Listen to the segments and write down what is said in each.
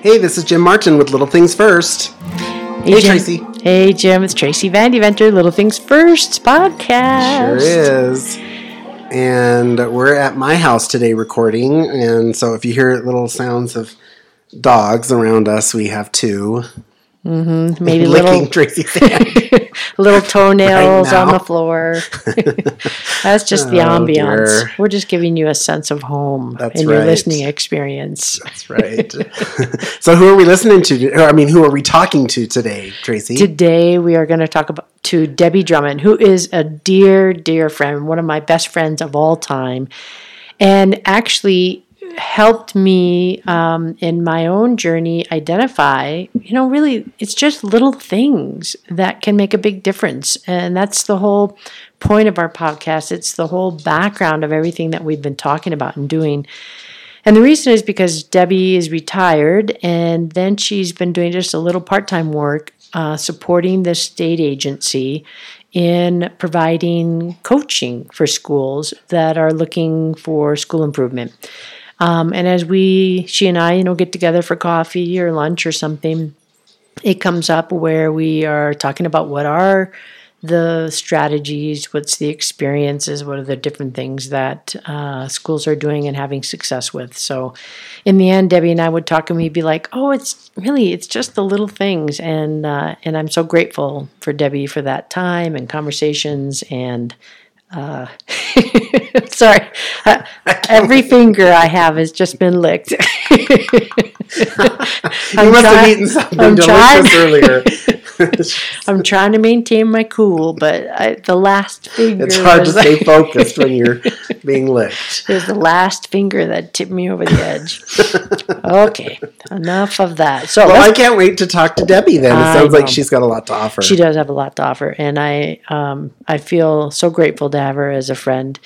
Hey, this is Jim Martin with Little Things First. Hey, Tracy. Hey, Jim. It's Tracy Vandiventer, Little Things First podcast. Sure is. And we're at my house today recording, and so if you hear little sounds of dogs around us, we have two. Mm-hmm. Maybe little Tracy's hand. Little toenails right on the floor. That's just the ambiance. Dear. We're just giving you a sense of home and your listening experience. That's right. So who are we listening to? Who are we talking to today, Tracy? Today we are going to talk to Debbie Drummond, who is a dear, dear friend, one of my best friends of all time, and actually helped me in my own journey identify, really it's just little things that can make a big difference. And that's the whole point of our podcast. It's the whole background of everything that we've been talking about and doing. And the reason is because Debbie is retired, and then she's been doing just a little part-time work supporting the state agency in providing coaching for schools that are looking for school improvement. And as she and I, get together for coffee or lunch or something, it comes up where we are talking about what are the strategies, what's the experiences, what are the different things that schools are doing and having success with. So in the end, Debbie and I would talk, and we'd be like, oh, it's just the little things. And I'm so grateful for Debbie for that time and conversations and sorry, every finger I have has just been licked. You must have eaten something delicious earlier. I'm trying to maintain my cool, but the last finger. It's hard to stay focused when you're being licked. It was the last finger that tipped me over the edge. Okay, enough of that. So I can't wait to talk to Debbie then. It sounds like she's got a lot to offer. She does have a lot to offer, and I feel so grateful to have her as a friend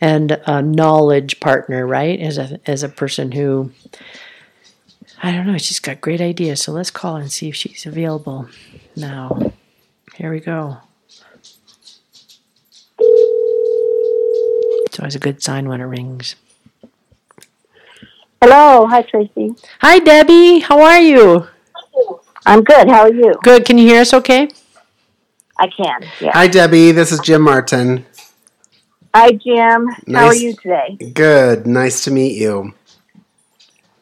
and a knowledge partner, right? As a person who, I don't know, she's got great ideas. So let's call and see if she's available now. Here we go. It's always a good sign when it rings. Hello. Hi, Tracy. Hi, Debbie. How are you? I'm good. How are you? Good. Can you hear us okay? I can, yeah. Hi, Debbie. This is Jim Martin. Hi, Jim. How are you today? Good. Nice to meet you.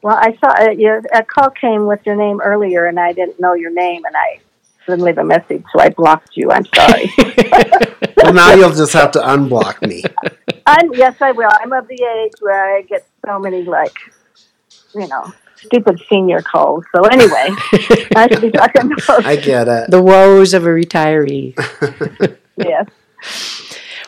Well, I saw a call came with your name earlier, and I didn't know your name, and I didn't leave a message, so I blocked you. I'm sorry. Well, now you'll just have to unblock me. Yes, I will. I'm of the age where I get so many, stupid senior calls. So anyway, I should be talking about I get it. The woes of a retiree. Yes.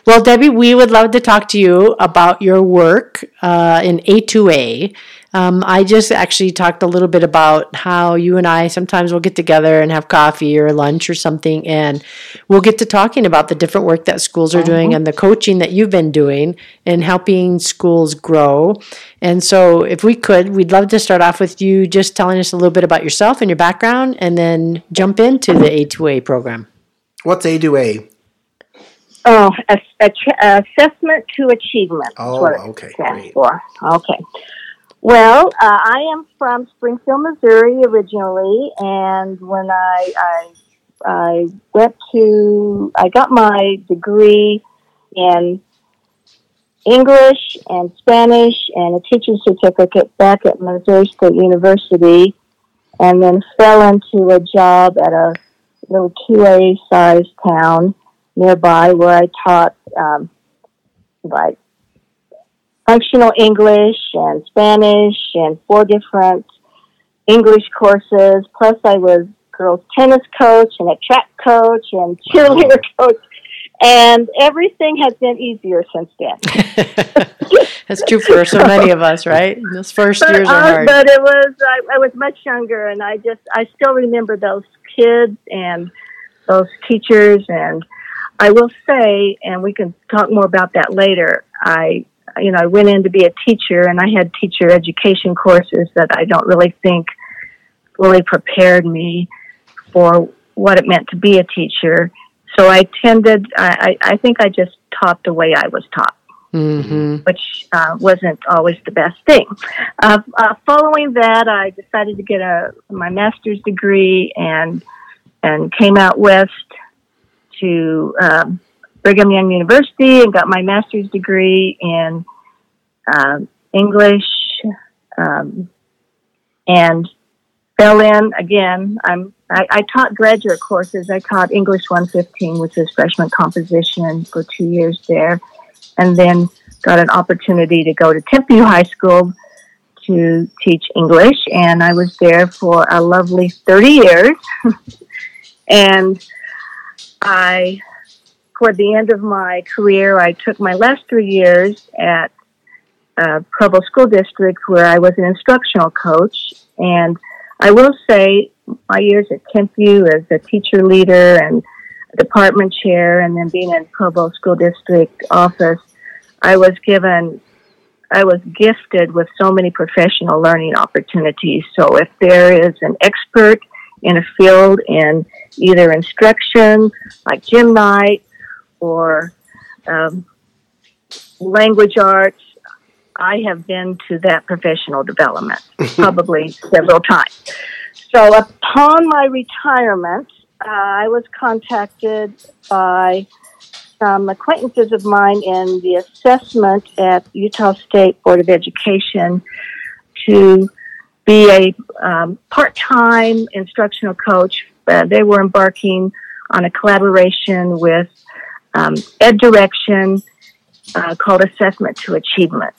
Well, Debbie, we would love to talk to you about your work in A2A. I just actually talked a little bit about how you and I sometimes will get together and have coffee or lunch or something, and we'll get to talking about the different work that schools are doing and the coaching that you've been doing and helping schools grow. And so if we could, we'd love to start off with you just telling us a little bit about yourself and your background, and then jump into the A2A program. What's A2A? Oh, Assessment to Achievement. Oh, okay. Great. Okay. Well, I am from Springfield, Missouri originally, and when I I got my degree in English and Spanish and a teaching certificate back at Missouri State University, and then fell into a job at a little 2A sized town nearby where I taught functional English and Spanish and 4 different English courses. Plus I was girls tennis coach and a track coach and cheerleader coach. And everything has been easier since then. That's true for so many of us, right? Those first years are hard. But it was, I was much younger, and I still remember those kids and those teachers. And I will say, and we can talk more about that later, I went in to be a teacher, and I had teacher education courses that I don't really think really prepared me for what it meant to be a teacher. So I think I just taught the way I was taught. mm-hmm. which wasn't always the best thing. Following that, I decided to get my master's degree and came out west to Brigham Young University and got my master's degree in English and fell in again. I taught graduate courses. I taught English 115, which is freshman composition, for 2 years there, and then got an opportunity to go to Tempe High School to teach English, and I was there for a lovely 30 years. And toward the end of my career, I took my last 3 years at Provo School District, where I was an instructional coach. And I will say my years at Kentview as a teacher leader and department chair, and then being in Provo School District office, I was gifted with so many professional learning opportunities. So if there is an expert in a field in either instruction, like Jim Knight, or language arts, I have been to that professional development probably several times. So upon my retirement, I was contacted by some acquaintances of mine in the assessment at Utah State Board of Education to be a part-time instructional coach. They were embarking on a collaboration with Ed Direction called Assessment to Achievement.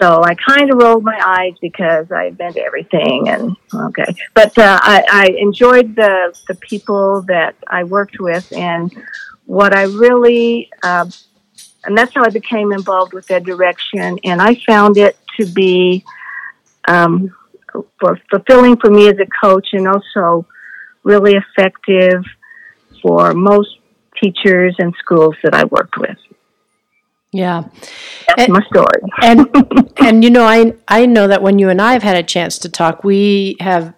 So I kind of rolled my eyes because I've been to everything, and okay. But I enjoyed the people that I worked with, and what I really, and that's how I became involved with Ed Direction, and I found it to be fulfilling for me as a coach, and also really effective for most teachers and schools that I worked with. Yeah. That's my story. And you know, I know that when you and I have had a chance to talk, we have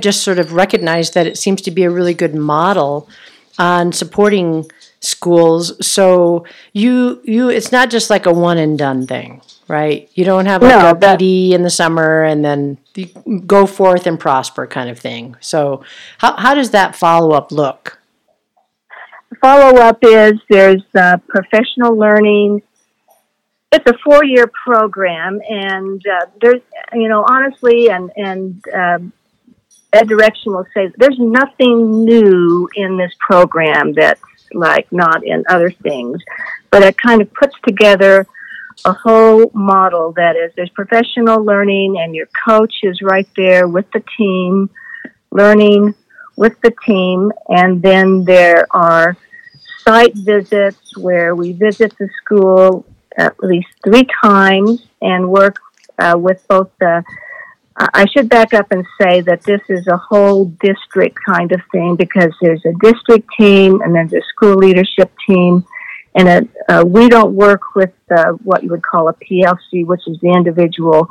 just sort of recognized that it seems to be a really good model on supporting schools. So you it's not just like a one and done thing, right? You don't have a PD in the summer and then you go forth and prosper kind of thing. So how does that follow-up look? Follow-up is there's professional learning. It's a 4-year program, and there's, you know, honestly, and Ed Direction will say there's nothing new in this program that's like not in other things, but it kind of puts together a whole model that is there's professional learning, and your coach is right there with the team, learning with the team, and then there are site visits where we visit the school at least 3 times and work with both the... I should back up and say that this is a whole district kind of thing, because there's a district team and there's a school leadership team, and we don't work with what you would call a PLC, which is the individual,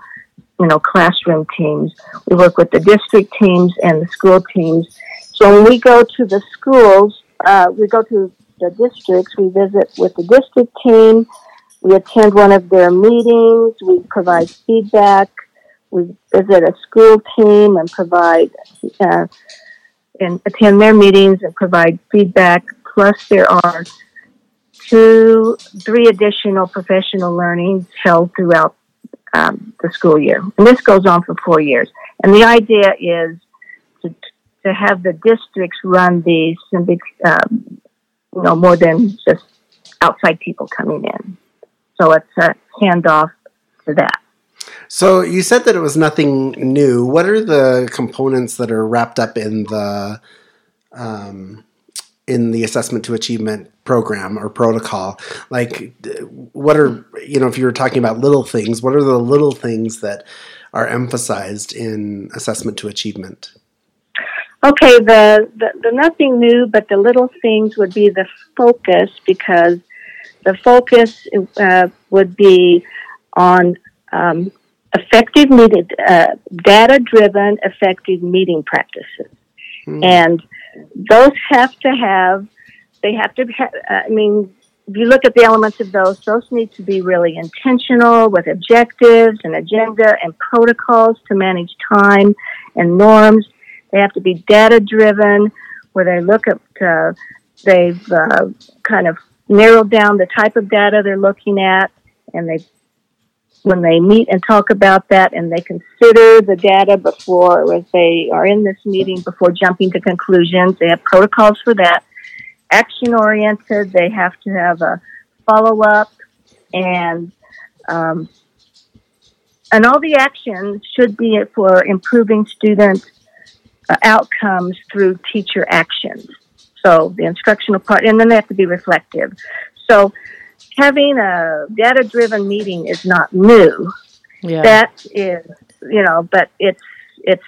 you know, classroom teams. We work with the district teams and the school teams. So when we go to the schools, we go to the districts, we visit with the district team, we attend one of their meetings, we provide feedback, we visit a school team and provide, and attend their meetings and provide feedback. Plus there are 2-3 additional professional learnings held throughout the school year. And this goes on for 4 years. And the idea is to have the districts run these, you know, more than just outside people coming in. So it's a handoff to that. So you said that it was nothing new. What are the components that are wrapped up in the Assessment to Achievement program or protocol? Like, what are, you know, if you were talking about little things, what are the little things that are emphasized in Assessment to Achievement? Okay, the nothing new, but the little things would be the focus, because the focus would be on effective data-driven effective meeting practices. Mm. And those have to have, I mean, if you look at the elements of those need to be really intentional with objectives and agenda and protocols to manage time and norms. They have to be data-driven, where they look at, they've kind of narrowed down the type of data they're looking at, and they, when they meet and talk about that, and they consider the data before, or as they are in this meeting, before jumping to conclusions. They have protocols for that. Action-oriented, they have to have a follow-up, and all the actions should be for improving students' outcomes through teacher actions. So the instructional part, and then they have to be reflective. So having a data-driven meeting is not new. Yeah. That is, but it's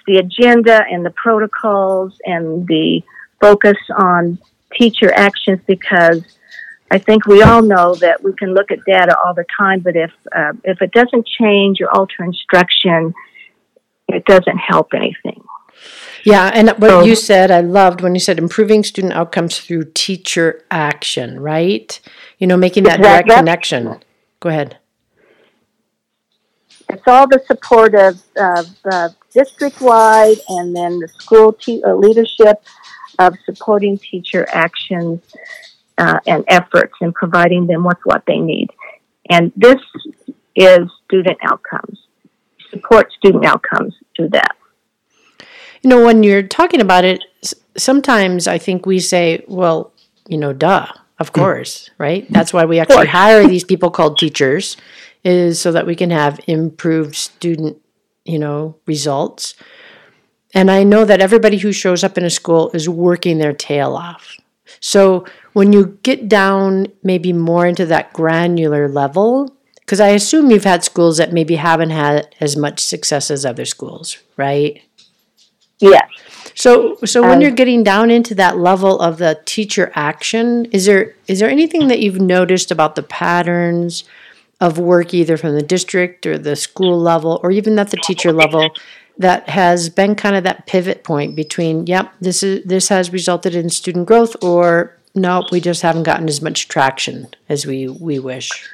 the agenda and the protocols and the focus on teacher actions, because I think we all know that we can look at data all the time, but if it doesn't change or alter instruction, it doesn't help anything. Yeah, and what you said, I loved when you said improving student outcomes through teacher action, right? Making that direct connection. Go ahead. It's all the support of district-wide, and then the school leadership of supporting teacher actions and efforts and providing them with what they need. And this is student outcomes. Support student outcomes through that. When you're talking about it, sometimes I think we say, well, duh, of course, right? That's why we actually hire these people called teachers, is so that we can have improved student, results. And I know that everybody who shows up in a school is working their tail off. So when you get down maybe more into that granular level, because I assume you've had schools that maybe haven't had as much success as other schools, right? Yes. So when you're getting down into that level of the teacher action, is there anything that you've noticed about the patterns of work, either from the district or the school level, or even at the teacher level, that has been kind of that pivot point between, yep, this has resulted in student growth, or nope, we just haven't gotten as much traction as we wish?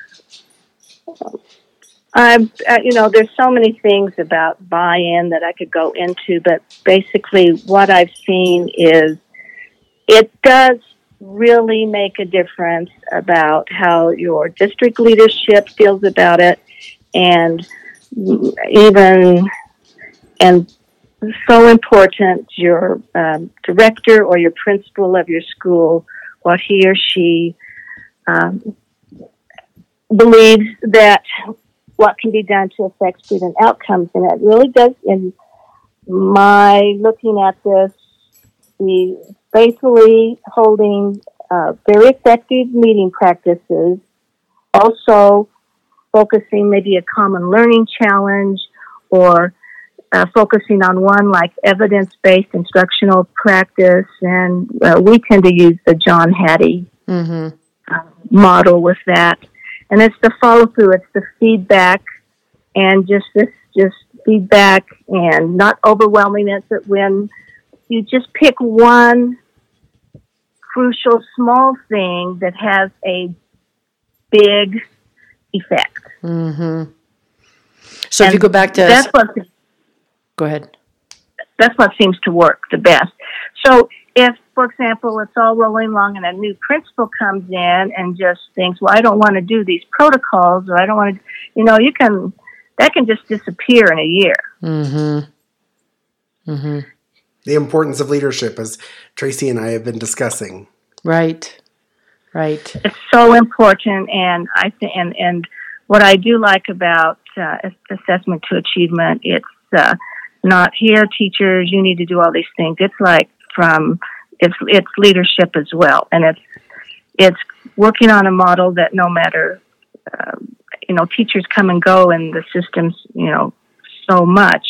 There's so many things about buy-in that I could go into, but basically what I've seen is it does really make a difference about how your district leadership feels about it, and so important your director or your principal of your school, what he or she believes that what can be done to affect student outcomes. And it really does, in my looking at this, be faithfully holding very effective meeting practices, also focusing maybe a common learning challenge, or focusing on one like evidence-based instructional practice. And we tend to use the John Hattie model with that. And it's the follow-through, it's the feedback, and just feedback, and not overwhelming it, but when you just pick one crucial small thing that has a big effect. Mm-hmm. So and if you go back to... Go ahead. That's what seems to work the best. So if, for example, it's all rolling along and a new principal comes in and just thinks, well, I don't want to do these protocols, or I don't want to, that can just disappear in a year. Mm-hmm. Mm-hmm. The importance of leadership, as Tracy and I have been discussing. Right. It's so important. And I think, and what I do like about assessment to achievement, it's not here, teachers, you need to do all these things. It's like it's leadership as well, and it's working on a model that no matter teachers come and go in the systems so much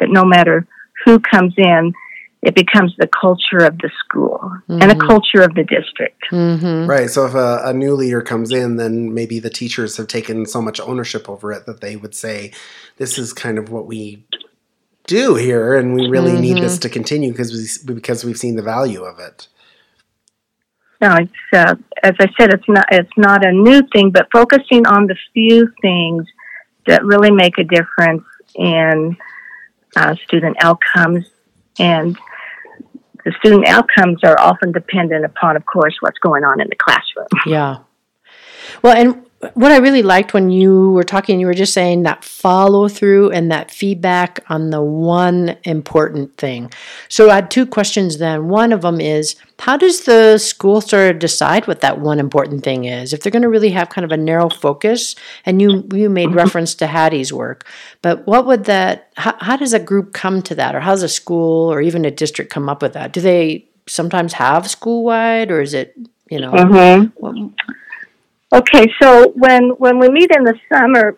that no matter who comes in, it becomes the culture of the school and the culture of the district. Mm-hmm. Right. So if a new leader comes in, then maybe the teachers have taken so much ownership over it that they would say, "This is kind of what we do here, and we really need this to continue because we've seen the value of it." No, it's as I said, it's not a new thing, but focusing on the few things that really make a difference in student outcomes. And the student outcomes are often dependent upon, of course, what's going on in the classroom. Yeah. Well, and what I really liked when you were talking, you were just saying that follow through and that feedback on the one important thing. So I had two questions then. One of them is, how does the school sort of decide what that one important thing is? If they're going to really have kind of a narrow focus, and you made reference to Hattie's work, but what would that, how does a group come to that? Or how does a school or even a district come up with that? Do they sometimes have school-wide, or is it, you know? Mm-hmm. Well, okay, so when we meet in the summer,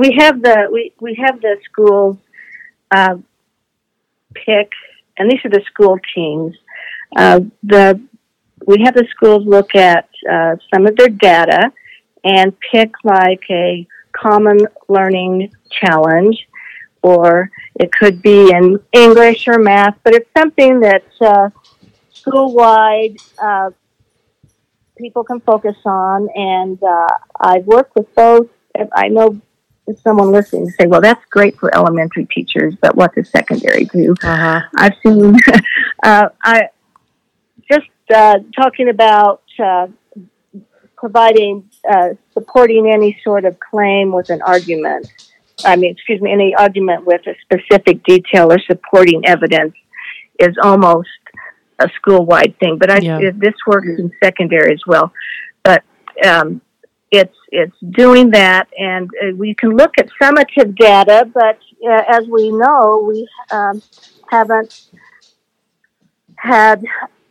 we have the schools pick, and these are the school teams. We have the schools look at some of their data and pick like a common learning challenge, or it could be in English or math, but it's something that's school-wide. People can focus on, and I've worked with both. I know if someone listening say, well, that's great for elementary teachers, but what does secondary do? Uh-huh. I've seen, talking about supporting any sort of claim with an argument. Any argument with a specific detail or supporting evidence is almost a school-wide thing, but this works in secondary as well. But it's doing that, and we can look at summative data. But as we know, we haven't had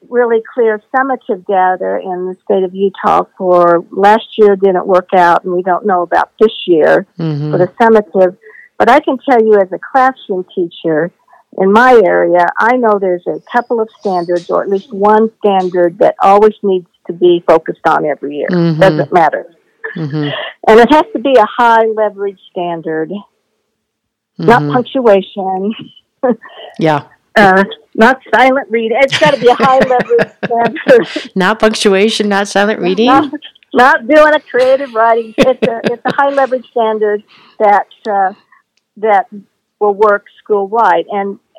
really clear summative data in the state of Utah. For last year didn't work out, and we don't know about this year for the summative. But I can tell you, as a classroom teacher, in my area, I know there's a couple of standards, or at least one standard that always needs to be focused on every year. Mm-hmm. Doesn't matter. Mm-hmm. And it has to be a high leverage standard, not punctuation. Yeah. Not silent reading. It's got to be a high leverage standard. Not punctuation, not silent reading. Not doing a creative writing. It's a high leverage standard that will work school-wide.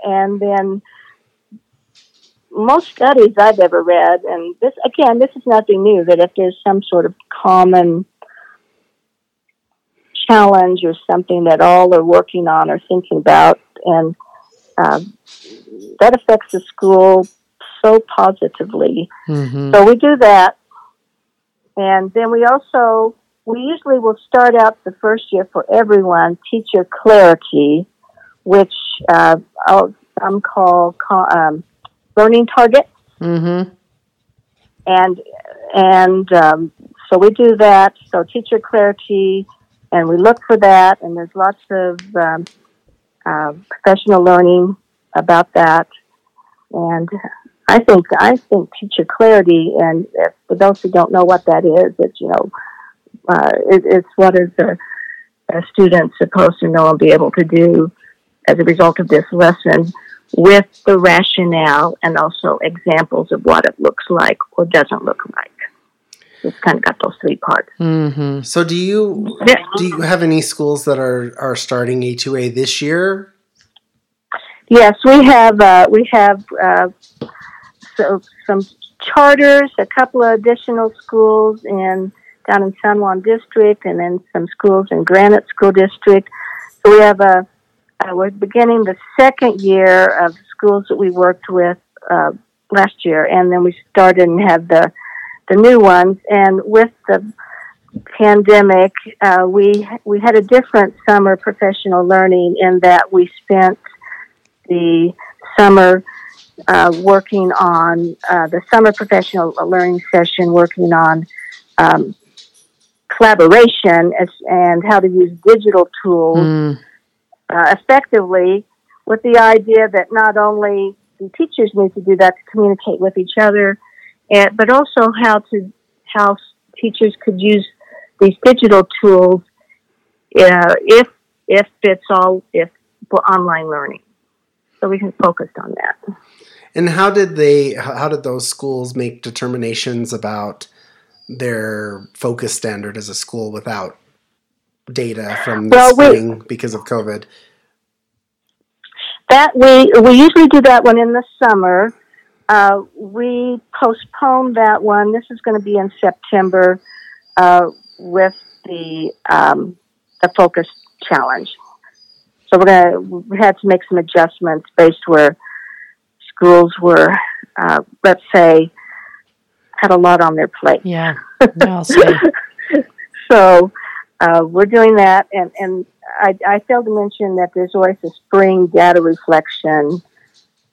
And then most studies I've ever read, and this is nothing new, that if there's some sort of common challenge or something that all are working on or thinking about, and that affects the school so positively. Mm-hmm. So we do that. And then we usually will start out the first year for everyone, teacher clarity, which some call learning targets. Mm-hmm. And so we do that, so teacher clarity, and we look for that, and there's lots of professional learning about that. And I think teacher clarity, and for those who don't know what that is, it's, you know, it's what is a student supposed to know and be able to do as a result of this lesson, with the rationale and also examples of what it looks like or doesn't look like. It's kind of got those three parts. Mm-hmm. So do you have any schools that are starting A2A this year? Yes, we have some charters, a couple of additional schools down in San Juan District, and then some schools in Granite School District. So we have we're beginning the second year of schools that we worked with last year, and then we started and had the new ones. And with the pandemic, we had a different summer professional learning in that we spent the summer working on the summer professional learning session, working on collaboration and how to use digital tools effectively, with the idea that not only the teachers need to do that to communicate with each other, but also how teachers could use these digital tools if it's all for online learning. So we focused on that. And how did those schools make determinations about their focus standard as a school without data from the spring because of COVID? That we usually do that one in the summer. We postponed that one. This is going to be in September with the focus challenge. So we had to make some adjustments based where schools were, let's say, had a lot on their plate. Yeah. So we're doing that, and I failed to mention that there's always a spring data reflection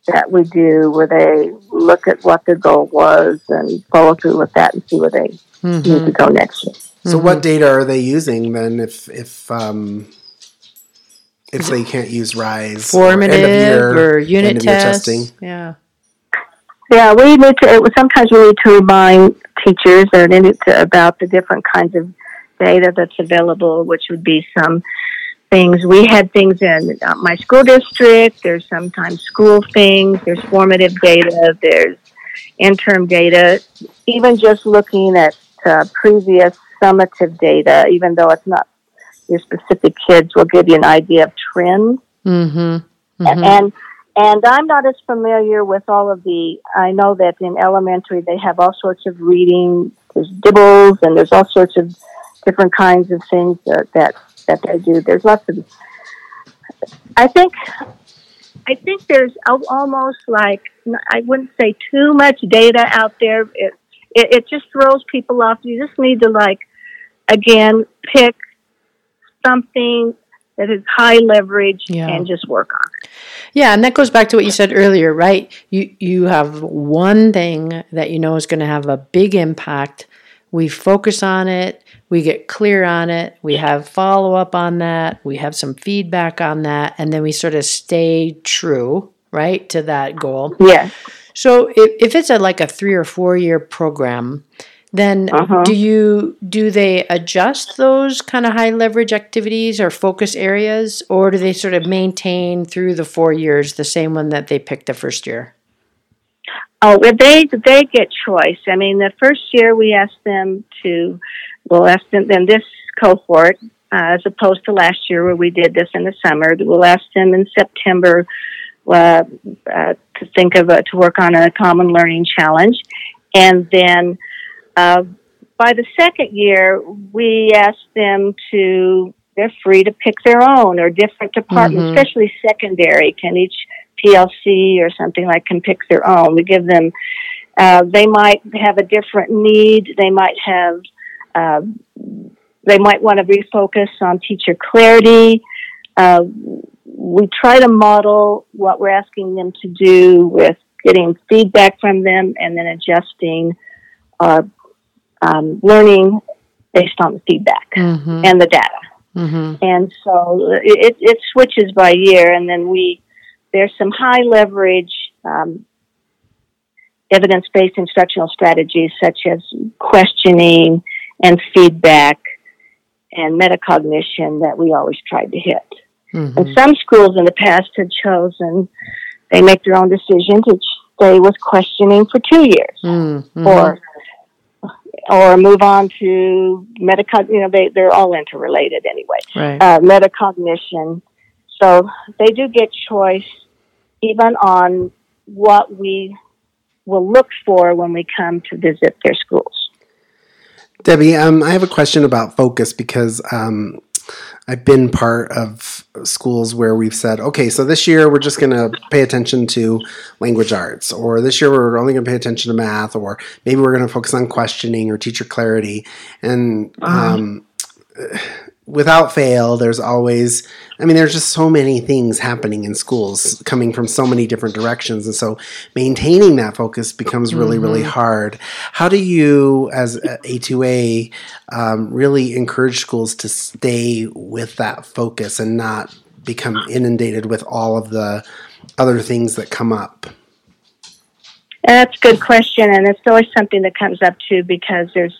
that we do where they look at what their goal was and follow through with that and see where they need to go next year. So what data are they using then if they can't use RISE? Formative or unit tests? Yeah. Yeah, we need to. Sometimes we need to remind teachers about the different kinds of data that's available, which would be some things. We had things in my school district. There's sometimes school things. There's formative data. There's interim data. Even just looking at previous summative data, even though it's not your specific kids, will give you an idea of trend. And I'm not as familiar with all of the, I know that in elementary they have all sorts of reading, there's DIBELS, and there's all sorts of different kinds of things that they do. There's lots of, I think there's almost like, I wouldn't say too much data out there. It just throws people off. You just need to pick something that is high leverage and just work on it. Yeah, and that goes back to what you said earlier, right? You have one thing that you know is going to have a big impact. We focus on it. We get clear on it. We have follow-up on that. We have some feedback on that. And then we sort of stay true, right, to that goal. Yeah. So if it's a 3 or 4 year program, then do they adjust those kind of high leverage activities or focus areas, or do they sort of maintain through the 4 years the same one that they picked the first year? Oh, they get choice. I mean, the first year we asked them to, we'll ask them in this cohort as opposed to last year where we did this in the summer. We'll ask them in September to think of to work on a common learning challenge, and then. By the second year, we asked them to, they're free to pick their own or different departments, especially secondary. Can each PLC or something can pick their own. We give them, they might have a different need. They might have, they might want to refocus on teacher clarity. We try to model what we're asking them to do with getting feedback from them and then adjusting learning based on the feedback and the data. And so it switches by year, and then there's some high leverage evidence-based instructional strategies such as questioning and feedback and metacognition that we always tried to hit. And some schools in the past had chosen, they make their own decision to stay with questioning for 2 years or move on to metacognition. They're all interrelated anyway. Right. Metacognition. So they do get choice even on what we will look for when we come to visit their schools. Debbie, I have a question about focus because I've been part of schools where we've said, okay, so this year we're just going to pay attention to language arts, or this year we're only going to pay attention to math, or maybe we're going to focus on questioning or teacher clarity. And without fail, there's always, there's just so many things happening in schools coming from so many different directions. And so maintaining that focus becomes really, really hard. How do you, as A2A, really encourage schools to stay with that focus and not become inundated with all of the other things that come up? That's a good question. And it's always something that comes up, too, because there's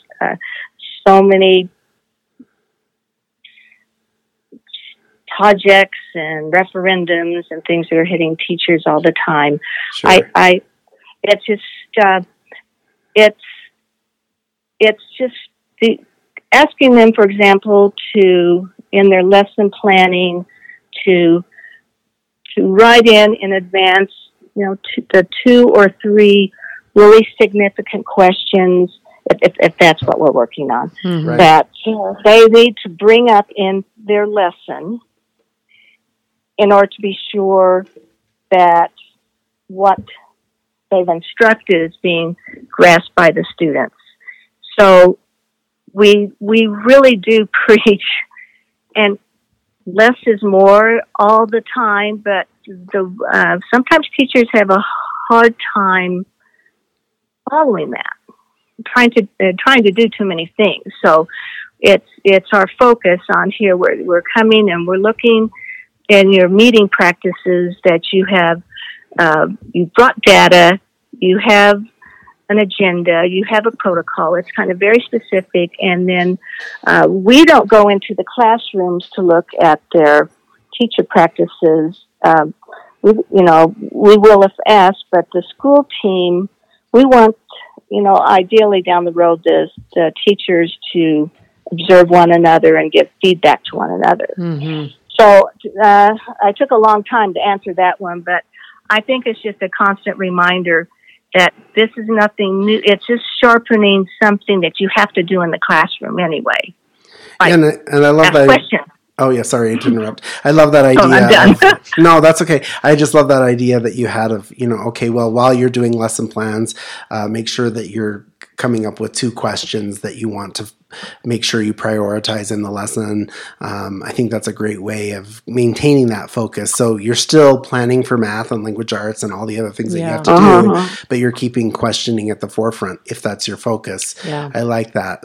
so many projects and referendums and things that are hitting teachers all the time. Sure. It's just asking them, for example, to, in their lesson planning, to write in advance, you know, the 2 or 3 really significant questions, if that's what we're working on, right, that they need to bring up in their lesson in order to be sure that what they've instructed is being grasped by the students. So we really do preach, and less is more all the time, but sometimes teachers have a hard time following that, trying to do too many things. So it's our focus on here. We're coming and we're looking in your meeting practices that you have. You brought data. You have an agenda. You have a protocol. It's kind of very specific. And then we don't go into the classrooms to look at their teacher practices. We will if asked, but the school team, we want, ideally down the road, the teachers to observe one another and give feedback to one another. Mm-hmm. So I took a long time to answer that one, but I think it's just a constant reminder that this is nothing new. It's just sharpening something that you have to do in the classroom anyway. And I love that question. Oh, yeah, sorry to interrupt. I love that idea. Oh, I'm done. No, that's okay. I just love that idea that you had of, okay, well, while you're doing lesson plans, make sure that you're coming up with 2 questions that you want to make sure you prioritize in the lesson. I think that's a great way of maintaining that focus. So you're still planning for math and language arts and all the other things that you have to do, but you're keeping questioning at the forefront if that's your focus. Yeah. I like that.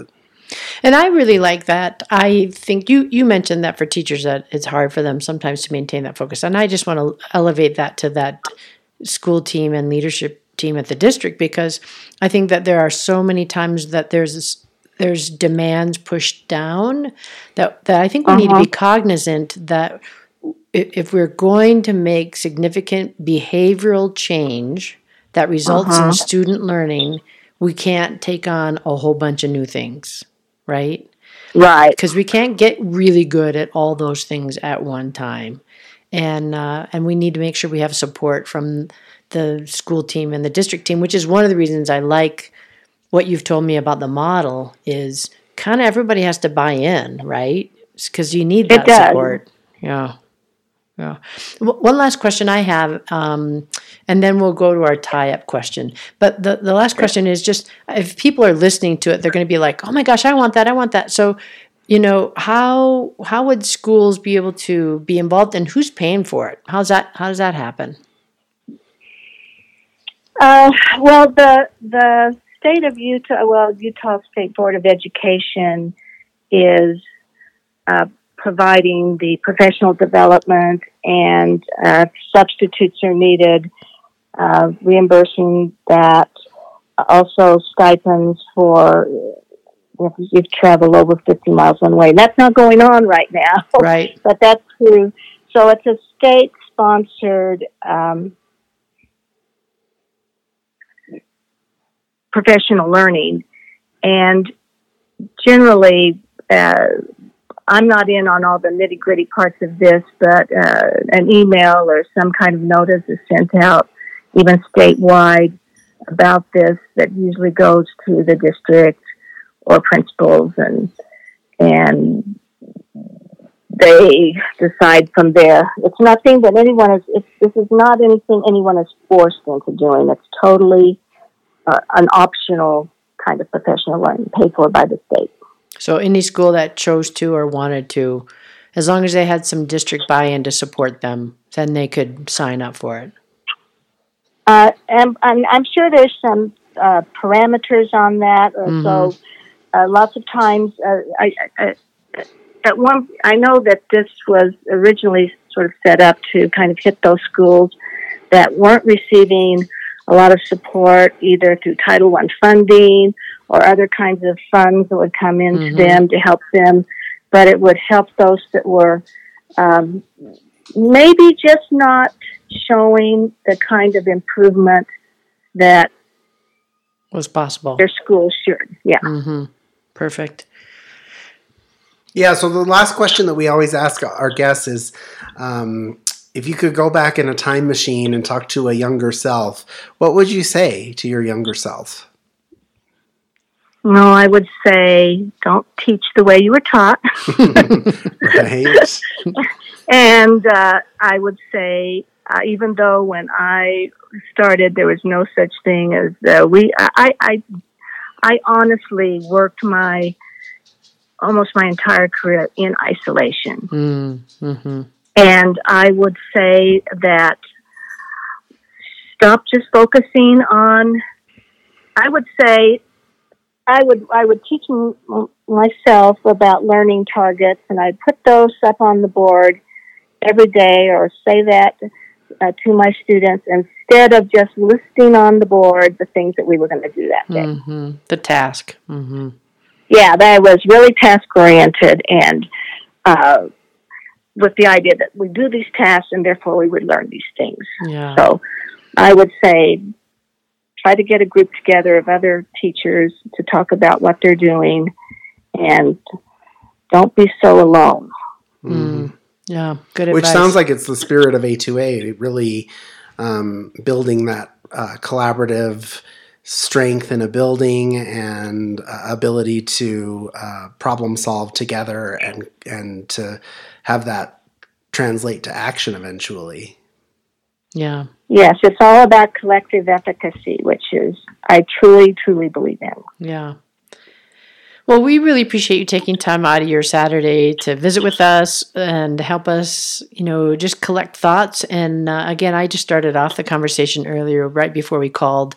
And I really like that. I think you mentioned that for teachers that it's hard for them sometimes to maintain that focus. And I just want to elevate that to that school team and leadership team at the district, because I think that there are so many times that there's demands pushed down that I think we need to be cognizant that if we're going to make significant behavioral change that results in student learning, we can't take on a whole bunch of new things, right? Right. Because we can't get really good at all those things at one time. And we need to make sure we have support from the school team and the district team, which is one of the reasons I like what you've told me about the model is kind of everybody has to buy in, right? Because you need that support. Yeah. One last question I have, and then we'll go to our tie-up question. But the last question is just, if people are listening to it, they're going to be like, oh my gosh, I want that. So, how would schools be able to be involved, and who's paying for it? How does that happen? Well, the state of Utah State Board of Education is providing the professional development, and substitutes are needed, reimbursing that, also stipends for if you travel over 50 miles one way. That's not going on right now. Right. But that's true. So it's a state-sponsored professional learning, and generally I'm not in on all the nitty-gritty parts of this, but an email or some kind of notice is sent out, even statewide, about this that usually goes to the district or principals, and they decide from there. It's nothing that this is not anything anyone is forced into doing. It's totally an optional kind of professional learning paid for by the state. So any school that chose to or wanted to, as long as they had some district buy-in to support them, then they could sign up for it. And I'm sure there's some parameters on that. So lots of times, I know that this was originally sort of set up to kind of hit those schools that weren't receiving a lot of support, either through Title I funding or other kinds of funds that would come into them to help them. But it would help those that were maybe just not showing the kind of improvement that was possible. Their school should, yeah. Mm-hmm. Perfect. Yeah, so the last question that we always ask our guests is, if you could go back in a time machine and talk to a younger self, what would you say to your younger self? Well, I would say, don't teach the way you were taught. Right. And I would say, even though when I started, there was no such thing as I honestly worked almost my entire career in isolation. Mm-hmm. And I would say that stop just focusing on, I would teach myself about learning targets, and I'd put those up on the board every day or say that to my students instead of just listing on the board the things that we were going to do that day. Mm-hmm. The task. Mm-hmm. Yeah, that was really task-oriented and with the idea that we do these tasks and therefore we would learn these things. Yeah. So I would say try to get a group together of other teachers to talk about what they're doing and don't be so alone. Mm. Yeah, good advice. Which sounds like it's the spirit of A2A, really building that collaborative strength in a building and ability to problem solve together and to have that translate to action eventually. Yeah. Yes, it's all about collective efficacy, which is I truly, truly believe in. Yeah. Well, we really appreciate you taking time out of your Saturday to visit with us and help us, just collect thoughts. And again, I just started off the conversation earlier, right before we called,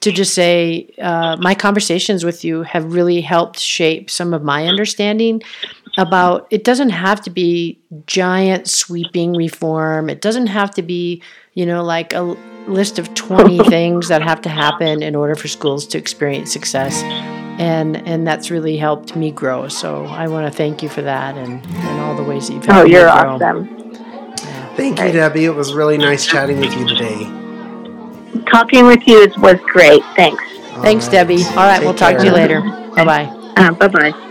to just say my conversations with you have really helped shape some of my understanding about it doesn't have to be giant sweeping reform. It doesn't have to be, like a list of 20 things that have to happen in order for schools to experience success. And that's really helped me grow. So I want to thank you for that and all the ways that you've helped me grow. Oh, you're awesome. Yeah. Thank you, Debbie. It was really nice chatting with you today. Talking with you was great. Thanks. All right. Debbie. All right, we'll talk to you later. Bye-bye. Bye-bye.